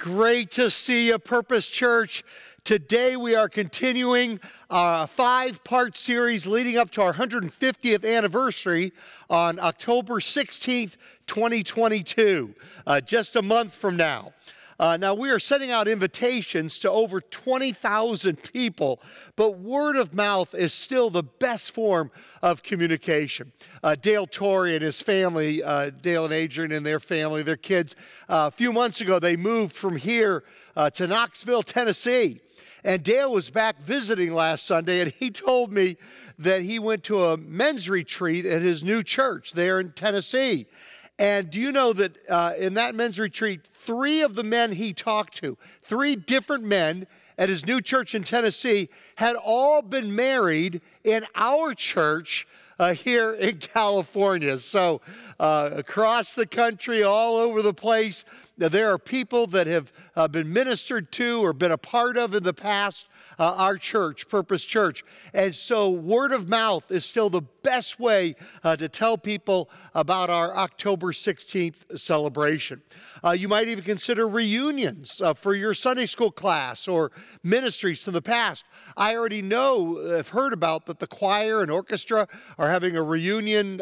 Great to see you, Purpose Church. Today we are continuing a five-part series leading up to our 150th anniversary on October 16th, 2022, just a month from now. Now, we are sending out invitations to over 20,000 people, but word of mouth is still the best form of communication. Dale Torrey and his family, Dale and Adrian and their family, their kids, a few months ago, they moved from here to Knoxville, Tennessee. And Dale was back visiting last Sunday, and he told me that he went to a men's retreat at his new church there in Tennessee. And do you know that in that men's retreat, three of the men he talked to, three different men at his new church in Tennessee, had all been married in our church here in California. So across the country, all over the place, there are people that have been ministered to or been a part of in the past our church, Purpose Church. And so word of mouth is still the best way to tell people about our October 16th celebration. You might even consider reunions for your Sunday school class or ministries from the past. I already know, I've heard about that the choir and orchestra are having a reunion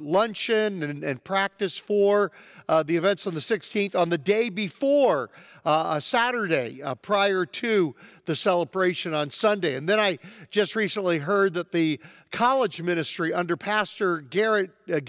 luncheon and practice for the events on the 16th, on the day before a Saturday prior to the celebration on Sunday. And then I just recently heard that the college ministry under Pastor Garrett and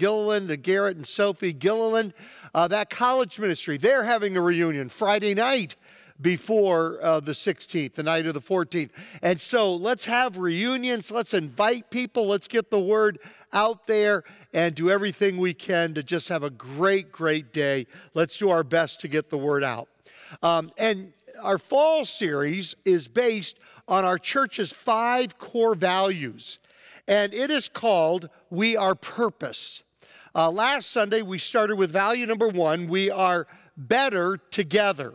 Sophie Gilliland, that college ministry, they're having a reunion Friday night before the 16th, the night of the 14th. And so let's have reunions. Let's invite people. Let's get the word out there and do everything we can to just have a great, great day. Let's do our best to get the word out. And our fall series is based on our church's five core values, and it is called We Are Purpose. Last Sunday, we started with value number one, we are better together.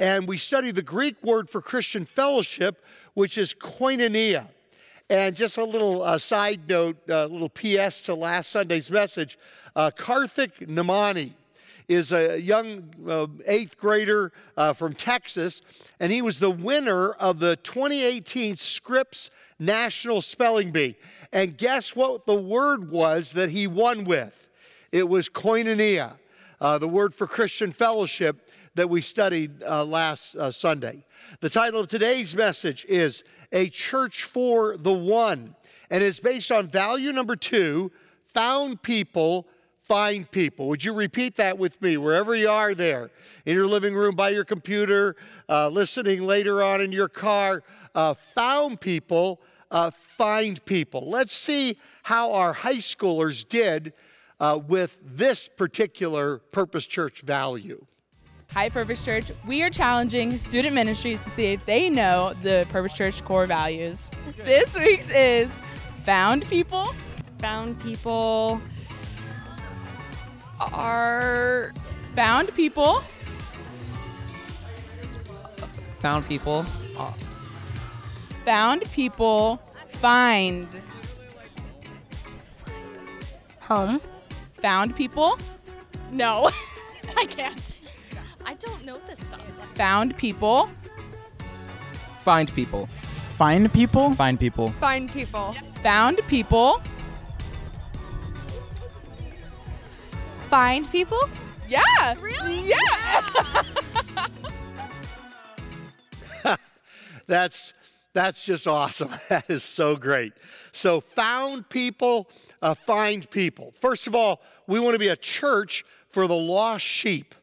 And we studied the Greek word for Christian fellowship, which is koinonia. And just a little side note, a little PS to last Sunday's message, Karthik Namani is a young eighth grader from Texas, and he was the winner of the 2018 Scripps National Spelling Bee. And guess what the word was that he won with? It was koinonia, the word for Christian fellowship that we studied last Sunday. The title of today's message is A Church for the One, and is based on value number two, found people, find people. Would you repeat that with me wherever you are there, in your living room, by your computer, listening later on in your car? Found people, find people. Let's see how our high schoolers did with this particular Purpose Church value. Hi, Purpose Church. We are challenging student ministries to see if they know the Purpose Church core values. This week's is found people. Found people are found people. Found people. Found people find home. Found people. No, I can't. I don't know this stuff. Found people. Find people. Find people. Find people. Find people. Found people. Find people? Yeah. Really? Yeah. That's just awesome. That is so great. So found people, find people. First of all, we want to be a church for the lost sheep.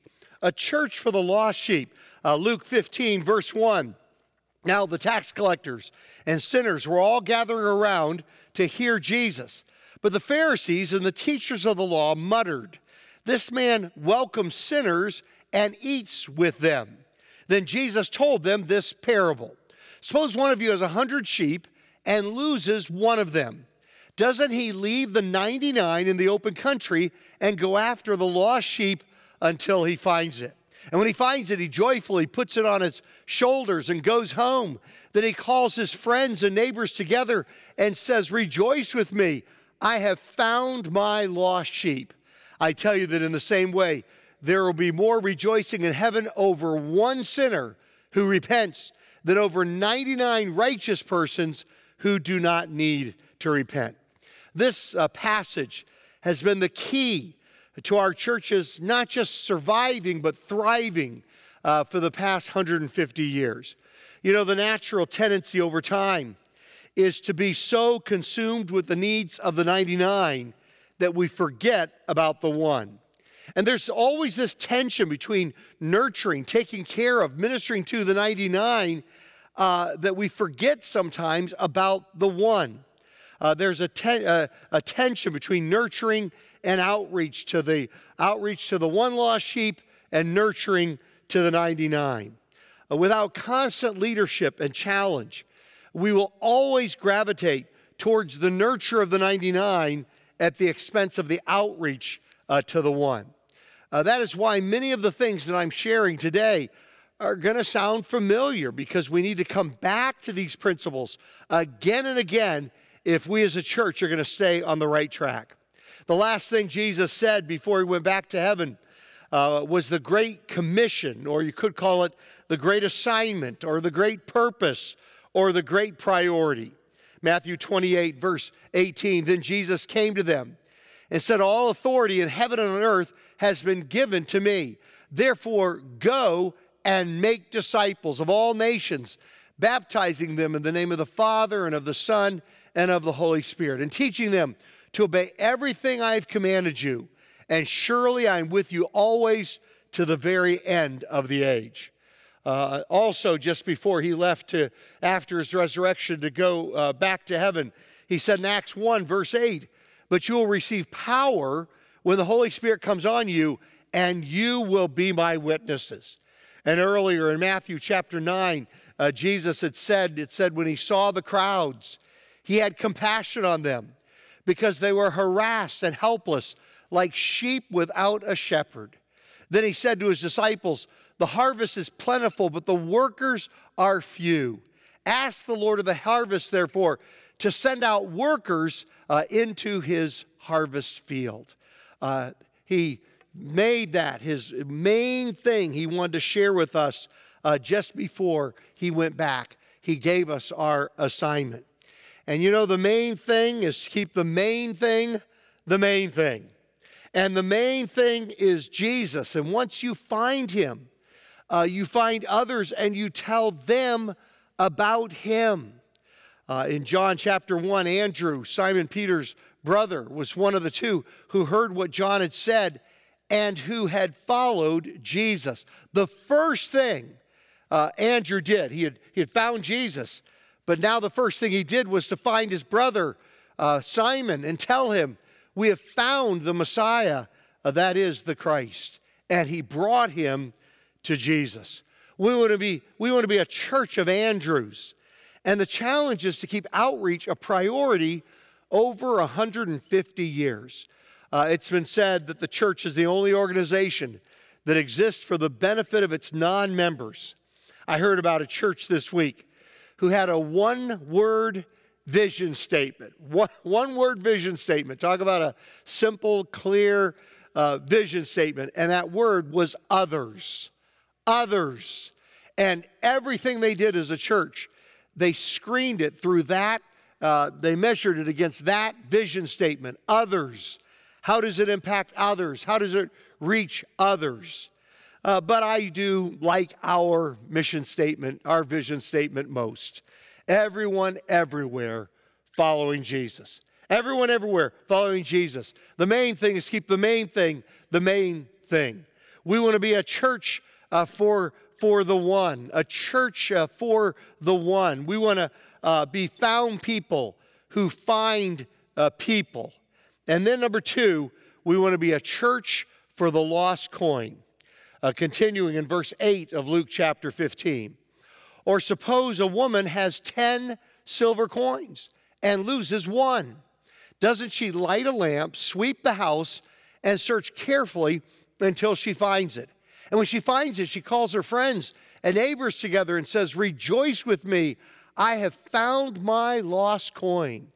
A church for the lost sheep. Luke 15, verse 1. Now the tax collectors and sinners were all gathering around to hear Jesus. But the Pharisees and the teachers of the law muttered, "This man welcomes sinners and eats with them." Then Jesus told them this parable. Suppose one of you has 100 sheep and loses one of them. Doesn't he leave the 99 in the open country and go after the lost sheep until he finds it? And when he finds it, he joyfully puts it on his shoulders and goes home. Then he calls his friends and neighbors together and says, "Rejoice with me, I have found my lost sheep." I tell you that in the same way, there will be more rejoicing in heaven over one sinner who repents than over 99 righteous persons who do not need to repent. This passage has been the key to our churches not just surviving but thriving for the past 150 years. You know, the natural tendency over time is to be so consumed with the needs of the 99 that we forget about the one. And there's always this tension between nurturing, taking care of, ministering to the 99, that we forget sometimes about the one. There's a tension between nurturing and outreach to the one lost sheep and nurturing to the 99. Without constant leadership and challenge, we will always gravitate towards the nurture of the 99 at the expense of the outreach to the one. That is why many of the things that I'm sharing today are going to sound familiar, because we need to come back to these principles again and again if we as a church are going to stay on the right track. The last thing Jesus said before he went back to heaven was the Great Commission, or you could call it the Great Assignment, or the Great Purpose, or the Great Priority. Matthew 28, verse 18, then Jesus came to them and said, all authority in heaven and on earth has been given to me. Therefore, go and make disciples of all nations, baptizing them in the name of the Father and of the Son and of the Holy Spirit, and teaching them to obey everything I have commanded you. And surely I am with you always to the very end of the age. Also, just before he left after his resurrection to go back to heaven, he said in Acts 1, verse 8, but you will receive power when the Holy Spirit comes on you, and you will be my witnesses. And earlier in Matthew chapter 9, Jesus had said, when he saw the crowds, he had compassion on them because they were harassed and helpless like sheep without a shepherd. Then he said to his disciples, the harvest is plentiful, but the workers are few. Ask the Lord of the harvest, therefore, to send out workers into his harvest field. He made that his main thing he wanted to share with us just before he went back. He gave us our assignment. And you know, the main thing is to keep the main thing the main thing. And the main thing is Jesus. And once you find him, you find others and you tell them about him. In John chapter 1, Andrew, Simon Peter's brother, was one of the two who heard what John had said and who had followed Jesus. The first thing Andrew did, he had found Jesus, but now the first thing he did was to find his brother Simon and tell him, we have found the Messiah, that is the Christ. And he brought him to Jesus. We want to be a church of Andrews. And the challenge is to keep outreach a priority over 150 years. It's been said that the church is the only organization that exists for the benefit of its non-members. I heard about a church this week who had a one-word vision statement. One-word vision statement. Talk about a simple, clear vision statement. And that word was others. Others. And everything they did as a church, they screened it through that. They measured it against that vision statement. Others. How does it impact others? How does it reach others? But I do like our mission statement, our vision statement most. Everyone, everywhere, following Jesus. Everyone, everywhere, following Jesus. The main thing is keep the main thing the main thing. We want to be a church for the one, a church for the one. We want to be found people who find people. And then number two, we want to be a church for the lost coin. Continuing in verse 8 of Luke chapter 15. Or suppose a woman has 10 silver coins and loses one. Doesn't she light a lamp, sweep the house, and search carefully until she finds it? And when she finds it, she calls her friends and neighbors together and says, rejoice with me, I have found my lost coin.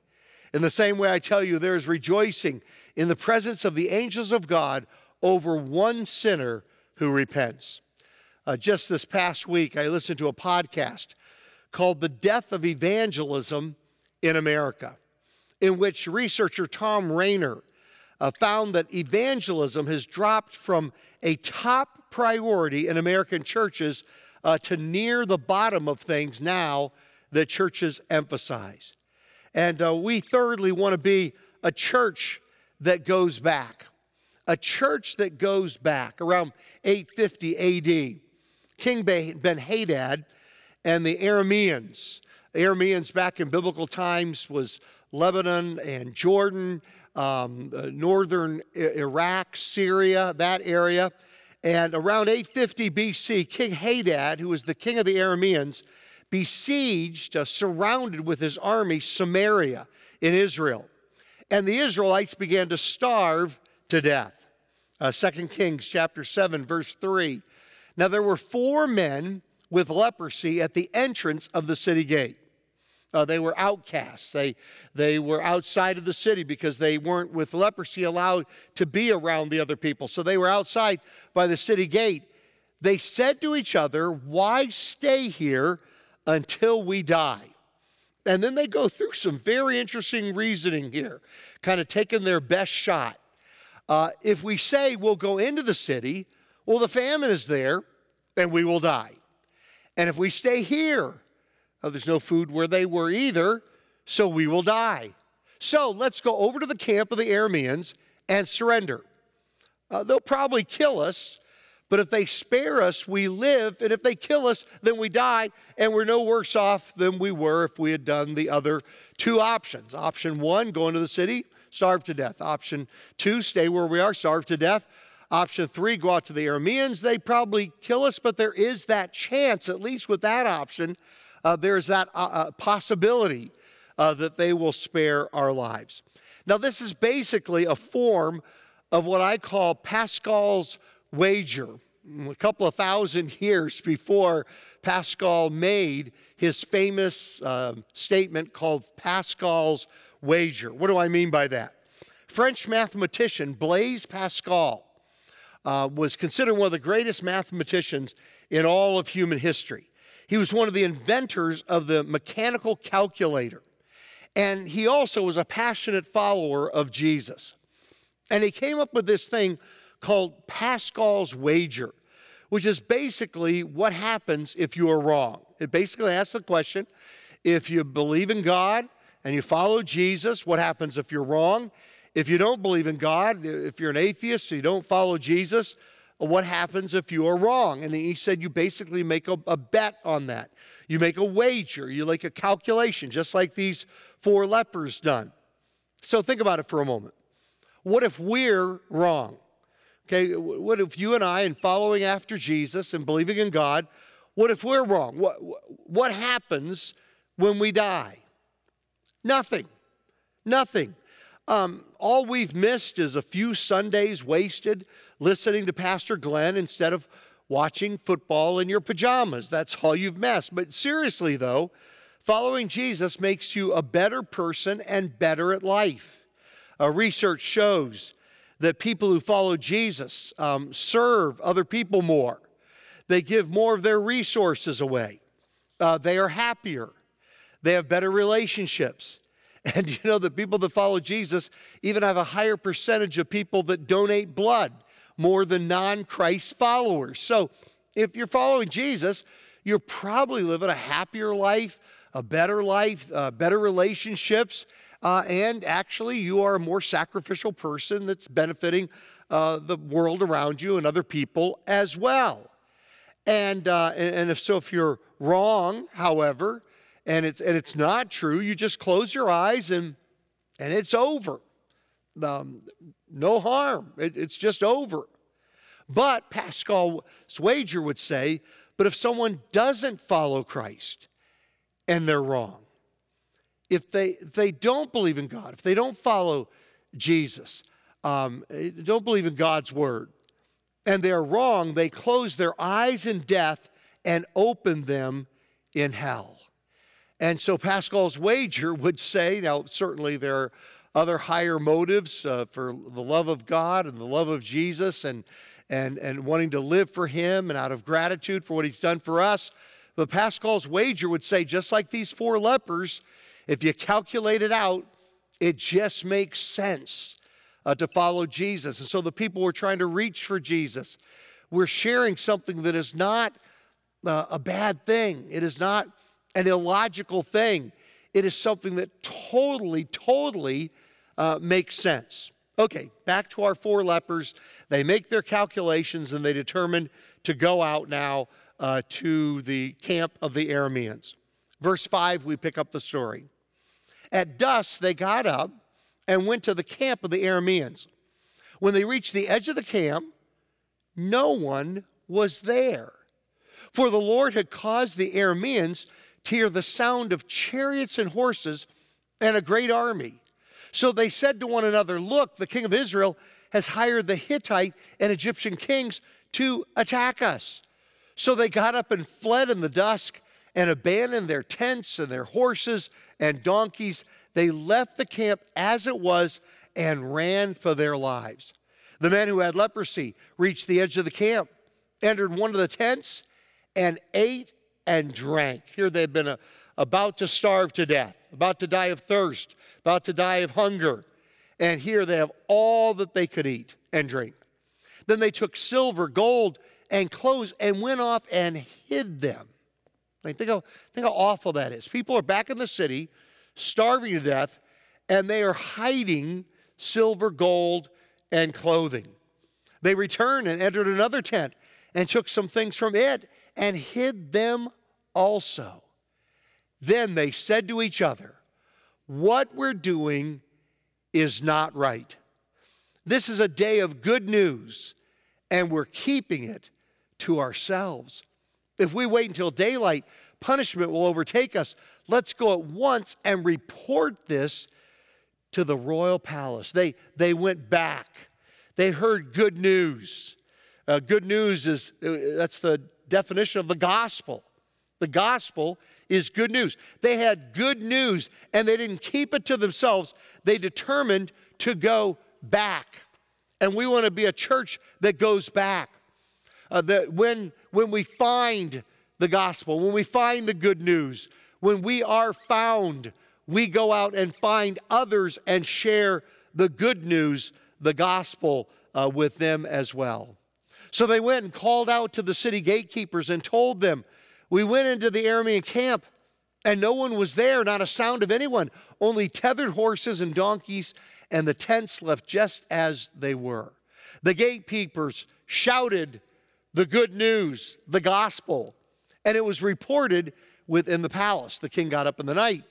In the same way I tell you, there is rejoicing in the presence of the angels of God over one sinner who repents. Just this past week, I listened to a podcast called The Death of Evangelism in America, in which researcher Tom Rainer found that evangelism has dropped from a top priority in American churches to near the bottom of things now that churches emphasize. And we thirdly want to be a church that goes back. A church that goes back. Around 850 A.D., King Ben-Hadad and the Arameans. Arameans back in biblical times was Lebanon and Jordan, northern Iraq, Syria, that area. And around 850 B.C., King Hadad, who was the king of the Arameans, besieged, surrounded with his army, Samaria in Israel. And the Israelites began to starve to death. 2 Kings chapter 7, verse 3. Now there were 4 men with leprosy at the entrance of the city gate. They were outcasts. They were outside of the city because they weren't with leprosy allowed to be around the other people. So they were outside by the city gate. They said to each other, "Why stay here until we die?" And then they go through some very interesting reasoning here, kind of taking their best shot. If we say we'll go into the city, well, the famine is there, and we will die. And if we stay here, there's no food where they were either, so we will die. So let's go over to the camp of the Arameans and surrender. They'll probably kill us, but if they spare us, we live, and if they kill us, then we die, and we're no worse off than we were if we had done the other 2 options. Option 1, go into the city, starve to death. Option 2, stay where we are, starve to death. Option 3, go out to the Arameans. They probably kill us, but there is that chance, at least with that option, there's that possibility that they will spare our lives. Now, this is basically a form of what I call Pascal's Wager. A couple of thousand years before Pascal made his famous statement called Pascal's Wager. What do I mean by that? French mathematician Blaise Pascal was considered one of the greatest mathematicians in all of human history. He was one of the inventors of the mechanical calculator. And he also was a passionate follower of Jesus. And he came up with this thing called Pascal's Wager, which is basically what happens if you are wrong. It basically asks the question, if you believe in God and you follow Jesus, what happens if you're wrong? If you don't believe in God, if you're an atheist, so you don't follow Jesus, what happens if you are wrong? And he said you basically make a bet on that. You make a wager. You make a calculation, just like these 4 lepers done. So think about it for a moment. What if we're wrong? Okay, what if you and I, in following after Jesus and believing in God, what if we're wrong? What happens when we die? Nothing. All we've missed is a few Sundays wasted listening to Pastor Glenn instead of watching football in your pajamas. That's all you've missed. But seriously, though, following Jesus makes you a better person and better at life. Research shows that people who follow Jesus serve other people more. They give more of their resources away. They are happier. They have better relationships. And you know, the people that follow Jesus even have a higher percentage of people that donate blood, more than non-Christ followers. So if you're following Jesus, you're probably living a happier life, better relationships, and actually you are a more sacrificial person that's benefiting the world around you and other people as well. And if you're wrong, however, and it's not true, you just close your eyes and it's over. No harm. It's just over. But Pascal's Wager would say, but if someone doesn't follow Christ and they're wrong, if they don't believe in God, if they don't follow Jesus, don't believe in God's word, and they're wrong, they close their eyes in death and open them in hell. And so Pascal's Wager would say, now certainly there other higher motives for the love of God and the love of Jesus and wanting to live for Him and out of gratitude for what He's done for us. But Pascal's wager would say, just like these four lepers, if you calculate it out, it just makes sense to follow Jesus. And so the people were trying to reach for Jesus. We're sharing something that is not a bad thing. It is not an illogical thing. It is something that totally makes sense. Okay, back to our four lepers. They make their calculations and they determine to go out now to the camp of the Arameans. Verse 5, we pick up the story. At dusk, they got up and went to the camp of the Arameans. When they reached the edge of the camp, no one was there, for the Lord had caused the Arameans to hear the sound of chariots and horses and a great army. So they said to one another, "Look, the king of Israel has hired the Hittite and Egyptian kings to attack us." So they got up and fled in the dusk and abandoned their tents and their horses and donkeys. They left the camp as it was and ran for their lives. The man who had leprosy reached the edge of the camp, entered one of the tents, and ate and drank. Here they've been about to starve to death, about to die of thirst, about to die of hunger. And here they have all that they could eat and drink. Then they took silver, gold, and clothes and went off and hid them. Like, think how awful that is. People are back in the city, starving to death, and they are hiding silver, gold, and clothing. They returned and entered another tent and took some things from it and hid them also. Then they said to each other, "What we're doing is not right. This is a day of good news, and we're keeping it to ourselves. If we wait until daylight, punishment will overtake us. Let's go at once and report this to the royal palace." They went back. They heard good news. Good news is, that's the definition of the gospel. The gospel is good news. They had good news, and they didn't keep it to themselves. They determined to go back. And we want to be a church that goes back. That when we find the gospel, when we find the good news, when we are found, we go out and find others and share the good news, the gospel, with them as well. So they went and called out to the city gatekeepers and told them, "We went into the Aramean camp and no one was there, not a sound of anyone, only tethered horses and donkeys and the tents left just as they were." The gatekeepers shouted the good news, the gospel, and it was reported within the palace. The king got up in the night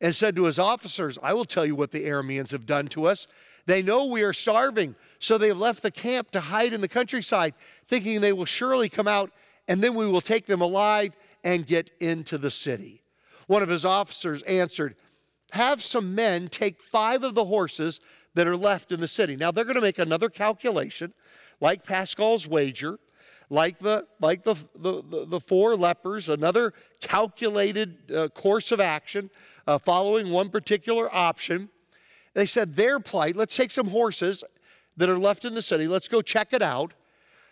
and said to his officers, "I will tell you what the Arameans have done to us. They know we are starving, so they have left the camp to hide in the countryside, thinking they will surely come out, and then we will take them alive and get into the city." One of his officers answered, "Have some men take 5 of the horses that are left in the city." Now, they're going to make another calculation, like Pascal's wager, like the 4 lepers, another calculated course of action following one particular option. They said their plight, let's take some horses that are left in the city, let's go check it out.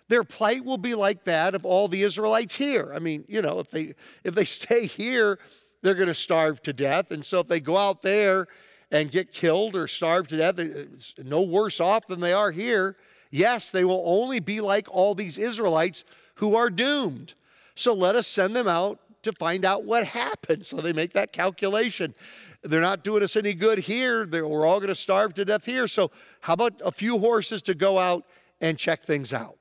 Their plight will be like that of all the Israelites here. I mean, you know, if they stay here, they're going to starve to death. And so if they go out there and get killed or starve to death, it's no worse off than they are here. Yes, they will only be like all these Israelites who are doomed. So let us send them out to find out what happened. So they make that calculation. They're not doing us any good here. We're all going to starve to death here. So how about a few horses to go out and check things out?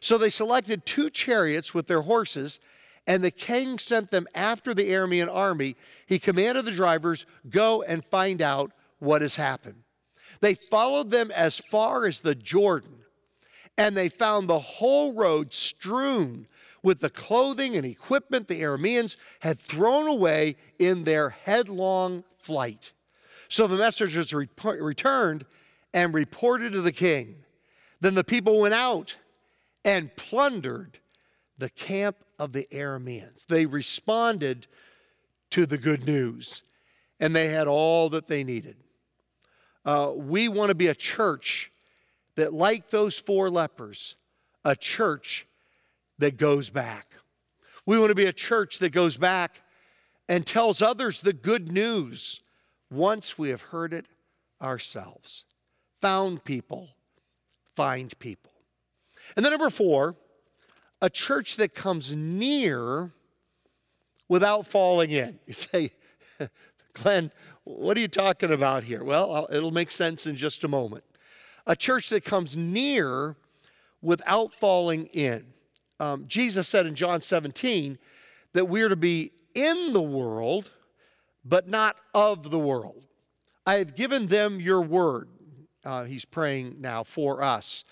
So they selected 2 chariots with their horses, and the king sent them after the Aramean army. He commanded the drivers, "Go and find out what has happened." They followed them as far as the Jordan, and they found the whole road strewn with the clothing and equipment the Arameans had thrown away in their headlong flight. So the messengers returned and reported to the king. Then the people went out and plundered the camp of the Arameans. They responded to the good news, and they had all that they needed. we want to be a church that, like those four lepers, a church that goes back. We want to be a church that goes back and tells others the good news once we have heard it ourselves. Found people, find people. And then number four, a church that comes near without falling in. You say, Glenn, what are you talking about here? Well, it'll make sense in just a moment. A church that comes near without falling in. Jesus said in John 17 that we are to be in the world, but not of the world. I have given them your word. He's praying now for us,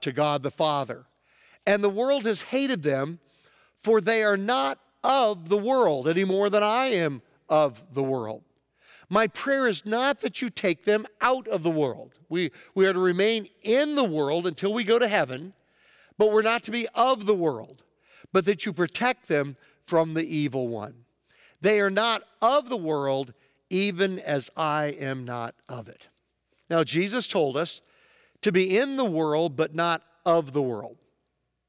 to God the Father. And the world has hated them, for they are not of the world any more than I am of the world. My prayer is not that you take them out of the world. We are to remain in the world until we go to heaven, but we're not to be of the world, but that you protect them from the evil one. They are not of the world, even as I am not of it. Now, Jesus told us to be in the world, but not of the world.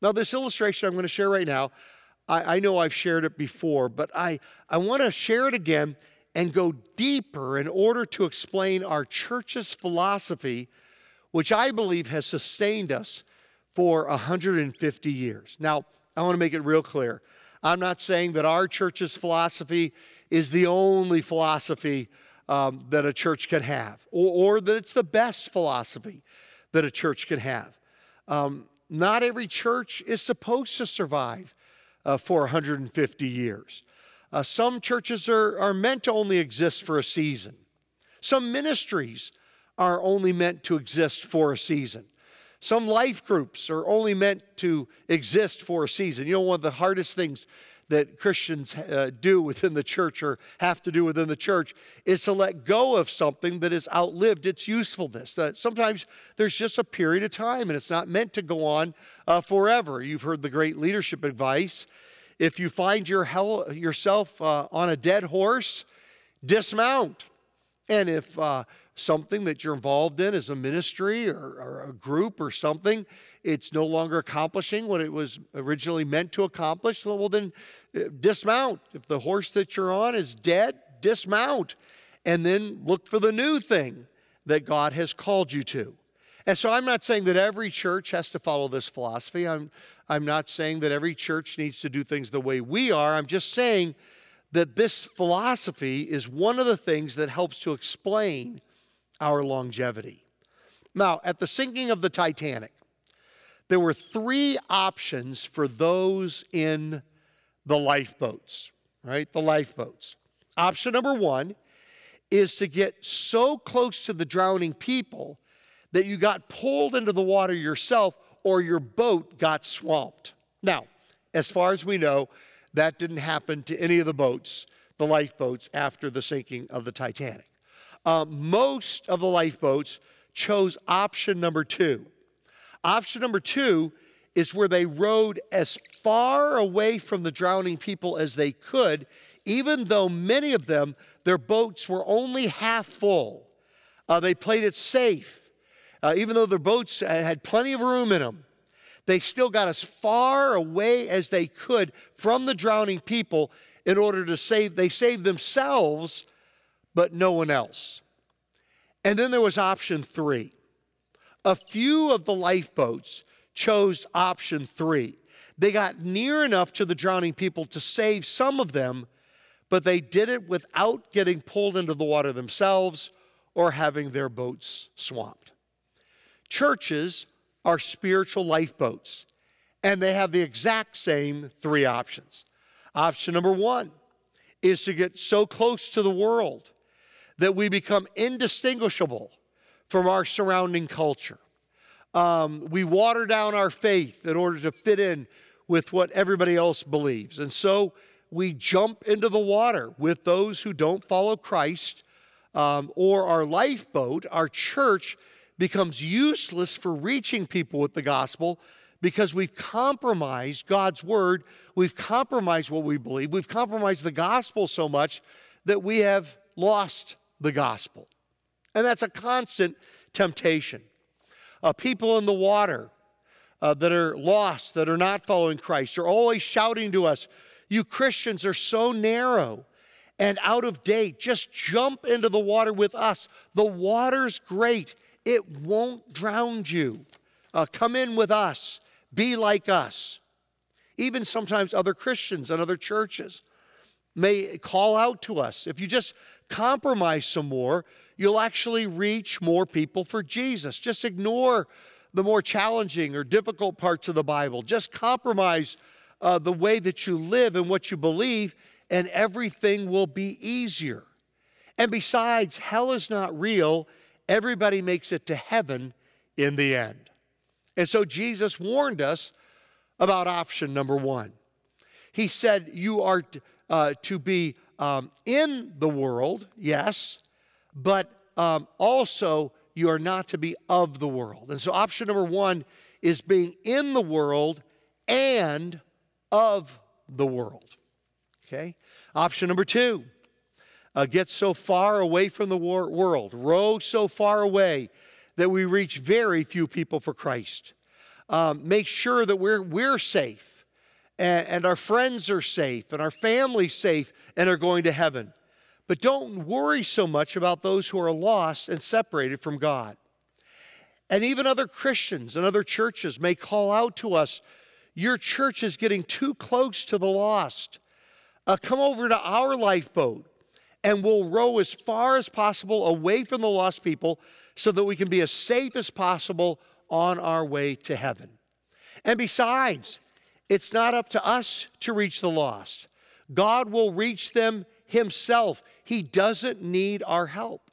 Now, this illustration I'm going to share right now, I know I've shared it before, but I want to share it again and go deeper in order to explain our church's philosophy, which I believe has sustained us for 150 years. Now, I want to make it real clear. I'm not saying that our church's philosophy is the only philosophy that a church can have, or that it's the best philosophy that a church can have. Not every church is supposed to survive for 150 years. Some churches are meant to only exist for a season. Some ministries are only meant to exist for a season. Some life groups are only meant to exist for a season. You know, one of the hardest things that Christians do within the church, or have to do within the church, is to let go of something that has outlived its usefulness. Sometimes there's just a period of time, and it's not meant to go on forever. You've heard the great leadership advice. If you find yourself on a dead horse, dismount. And if something that you're involved in is a ministry or a group or something, it's no longer accomplishing what it was originally meant to accomplish, well, then dismount. If the horse that you're on is dead, dismount. And then look for the new thing that God has called you to. And so I'm not saying that every church has to follow this philosophy. I'm not saying that every church needs to do things the way we are. I'm just saying that this philosophy is one of the things that helps to explain our longevity. Now, at the sinking of the Titanic, there were three options for those in the lifeboats, right? The lifeboats. Option number one is to get so close to the drowning people that you got pulled into the water yourself, or your boat got swamped. Now, as far as we know, that didn't happen to any of the boats, the lifeboats, after the sinking of the Titanic. Most of the lifeboats chose option number two. Option number two is where they rowed as far away from the drowning people as they could, even though many of them, their boats were only half full. They played it safe. Even though their boats had plenty of room in them, they still got as far away as they could from the drowning people in order to save. They saved themselves, but no one else. And then there was option three. A few of the lifeboats chose option three. They got near enough to the drowning people to save some of them, but they did it without getting pulled into the water themselves or having their boats swamped. Churches are spiritual lifeboats, and they have the exact same three options. Option number one is to get so close to the world that we become indistinguishable from our surrounding culture. We water down our faith in order to fit in with what everybody else believes, and so we jump into the water with those who don't follow Christ, or our lifeboat, our church, becomes useless for reaching people with the gospel because we've compromised God's word, we've compromised what we believe, we've compromised the gospel so much that we have lost the gospel. And that's a constant temptation. People in the water that are lost, that are not following Christ, are always shouting to us, "You Christians are so narrow and out of date. Just jump into the water with us. The water's great. It won't drown you. Come in with us. Be like us." Even sometimes other Christians and other churches may call out to us, "If you just compromise some more, you'll actually reach more people for Jesus. Just ignore the more challenging or difficult parts of the Bible. Just compromise the way that you live and what you believe, and everything will be easier. And besides, hell is not real. Everybody makes it to heaven in the end." And so Jesus warned us about option number one. He said, you are to be in the world, yes, but also you are not to be of the world. And so option number one is being in the world and of the world, okay? Option number two, get so far away from the world, row so far away that we reach very few people for Christ. Make sure that we're safe and our friends are safe and our family's safe and are going to heaven. But don't worry so much about those who are lost and separated from God. And even other Christians and other churches may call out to us, "Your church is getting too close to the lost. Come over to our lifeboat and we'll row as far as possible away from the lost people so that we can be as safe as possible on our way to heaven. And besides, it's not up to us to reach the lost. God will reach them himself. He doesn't need our help."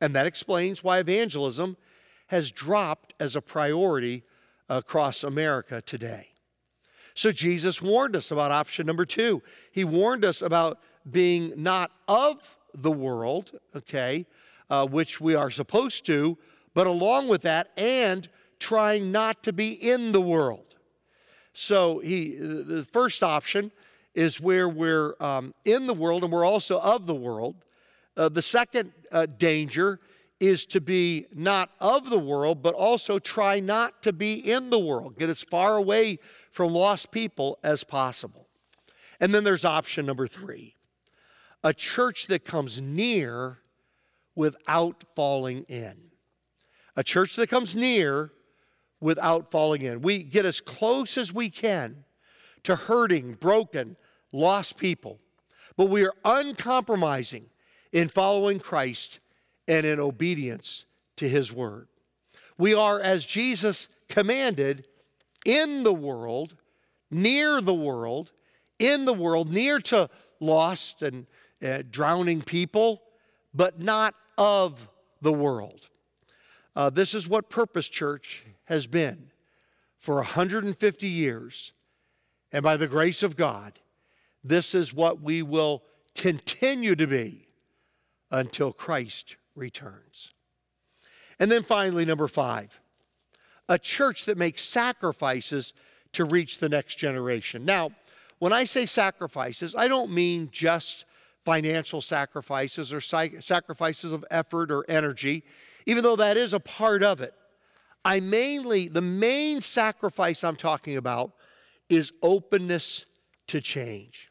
And that explains why evangelism has dropped as a priority across America today. So Jesus warned us about option number two. He warned us about being not of the world, okay, which we are supposed to, but along with that, and trying not to be in the world. So the first option is where we're in the world and we're also of the world. The second danger is to be not of the world, but also try not to be in the world. Get as far away from lost people as possible. And then there's option number three, a church that comes near without falling in. A church that comes near without falling in. We get as close as we can to hurting, broken, lost people, but we are uncompromising in following Christ and in obedience to his word. We are, as Jesus commanded, in the world, near the world, in the world, near to lost and drowning people, but not of the world. This is what Purpose Church has been for 150 years. And by the grace of God, this is what we will continue to be until Christ returns. And then finally, number five, a church that makes sacrifices to reach the next generation. Now, when I say sacrifices, I don't mean just financial sacrifices or sacrifices of effort or energy, even though that is a part of it. The main sacrifice I'm talking about is openness to change.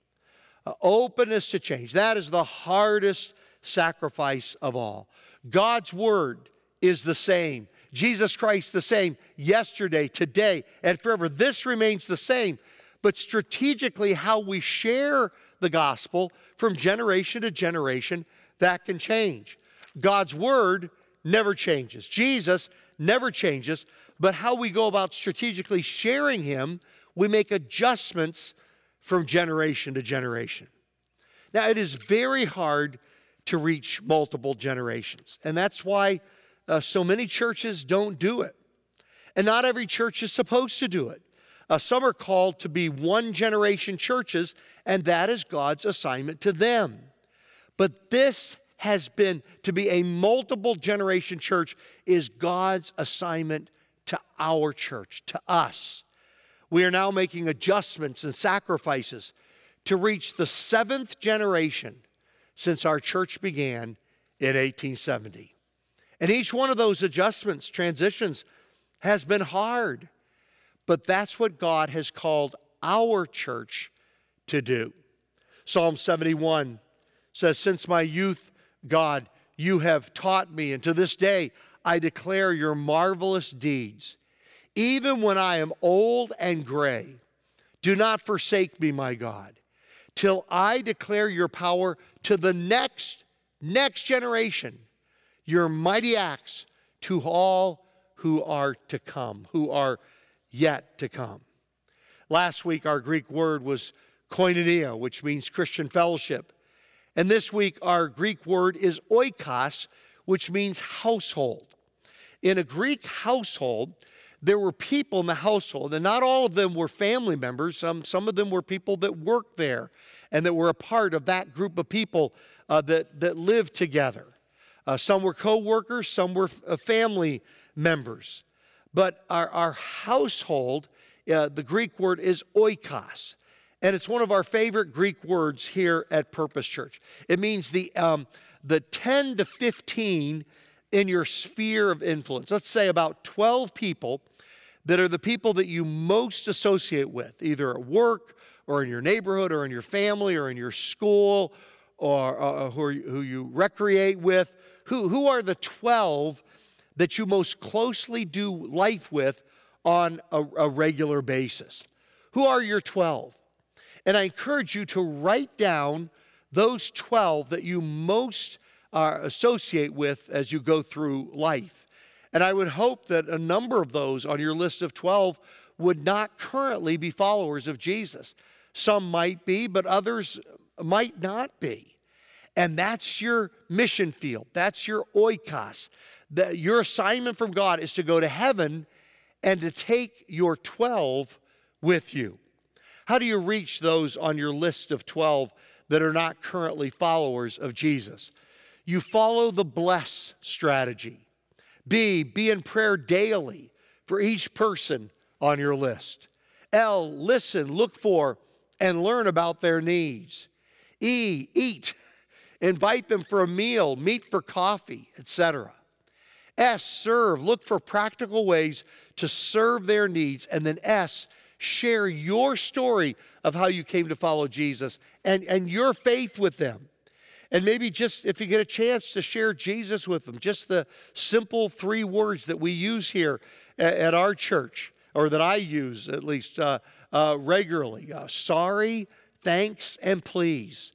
Openness to change. That is the hardest sacrifice of all. God's word is the same. Jesus Christ the same yesterday, today, and forever. This remains the same. But strategically, how we share the gospel from generation to generation, that can change. God's word never changes. Jesus never changes. But how we go about strategically sharing him, we make adjustments from generation to generation. Now, it is very hard to reach multiple generations. And that's why so many churches don't do it. And not every church is supposed to do it. Some are called to be one-generation churches, and that is God's assignment to them. But this has been, to be a multiple-generation church, is God's assignment to our church, to us. We are now making adjustments and sacrifices to reach the 7th generation since our church began in 1870. And each one of those adjustments, transitions, has been hard. But that's what God has called our church to do. Psalm 71 says, "Since my youth, God, you have taught me, and to this day I declare your marvelous deeds. Even when I am old and gray, do not forsake me, my God, till I declare your power to the next generation, your mighty acts to all who are to come, who are yet to come." Last week, our Greek word was koinonia, which means Christian fellowship. And this week, our Greek word is oikos, which means household. In a Greek household, there were people in the household, and not all of them were family members. Some of them were people that worked there and that were a part of that group of people that lived together. Some were co-workers, some were family members. But our household, the Greek word is oikos. And it's one of our favorite Greek words here at Purpose Church. It means the 10 to 15 in your sphere of influence. Let's say about 12 people that are the people that you most associate with, either at work or in your neighborhood or in your family or in your school or who you recreate with. Who are the 12 that you most closely do life with on a regular basis? Who are your 12? And I encourage you to write down those 12 that you most associate with as you go through life. And I would hope that a number of those on your list of 12 would not currently be followers of Jesus. Some might be, but others might not be. And that's your mission field. That's your oikos. Your assignment from God is to go to heaven and to take your 12 with you. How do you reach those on your list of 12 that are not currently followers of Jesus? You follow the bless strategy. Be in prayer daily for each person on your list. L, listen, look for, and learn about their needs. E, eat, invite them for a meal, meet for coffee, etc. S, serve, look for practical ways to serve their needs. And then S, share your story of how you came to follow Jesus and your faith with them. And maybe just if you get a chance to share Jesus with them, just the simple 3 words that we use here at our church, or that I use at least regularly. Sorry, thanks, and please.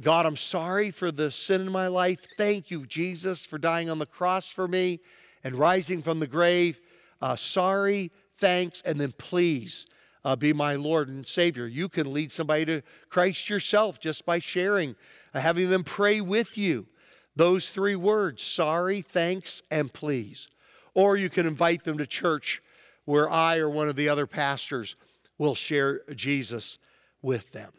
God, I'm sorry for the sin in my life. Thank you, Jesus, for dying on the cross for me and rising from the grave. Sorry, thanks, and then please. Be my Lord and Savior. You can lead somebody to Christ yourself just by sharing, having them pray with you. Those 3 words, sorry, thanks, and please. Or you can invite them to church where I or one of the other pastors will share Jesus with them.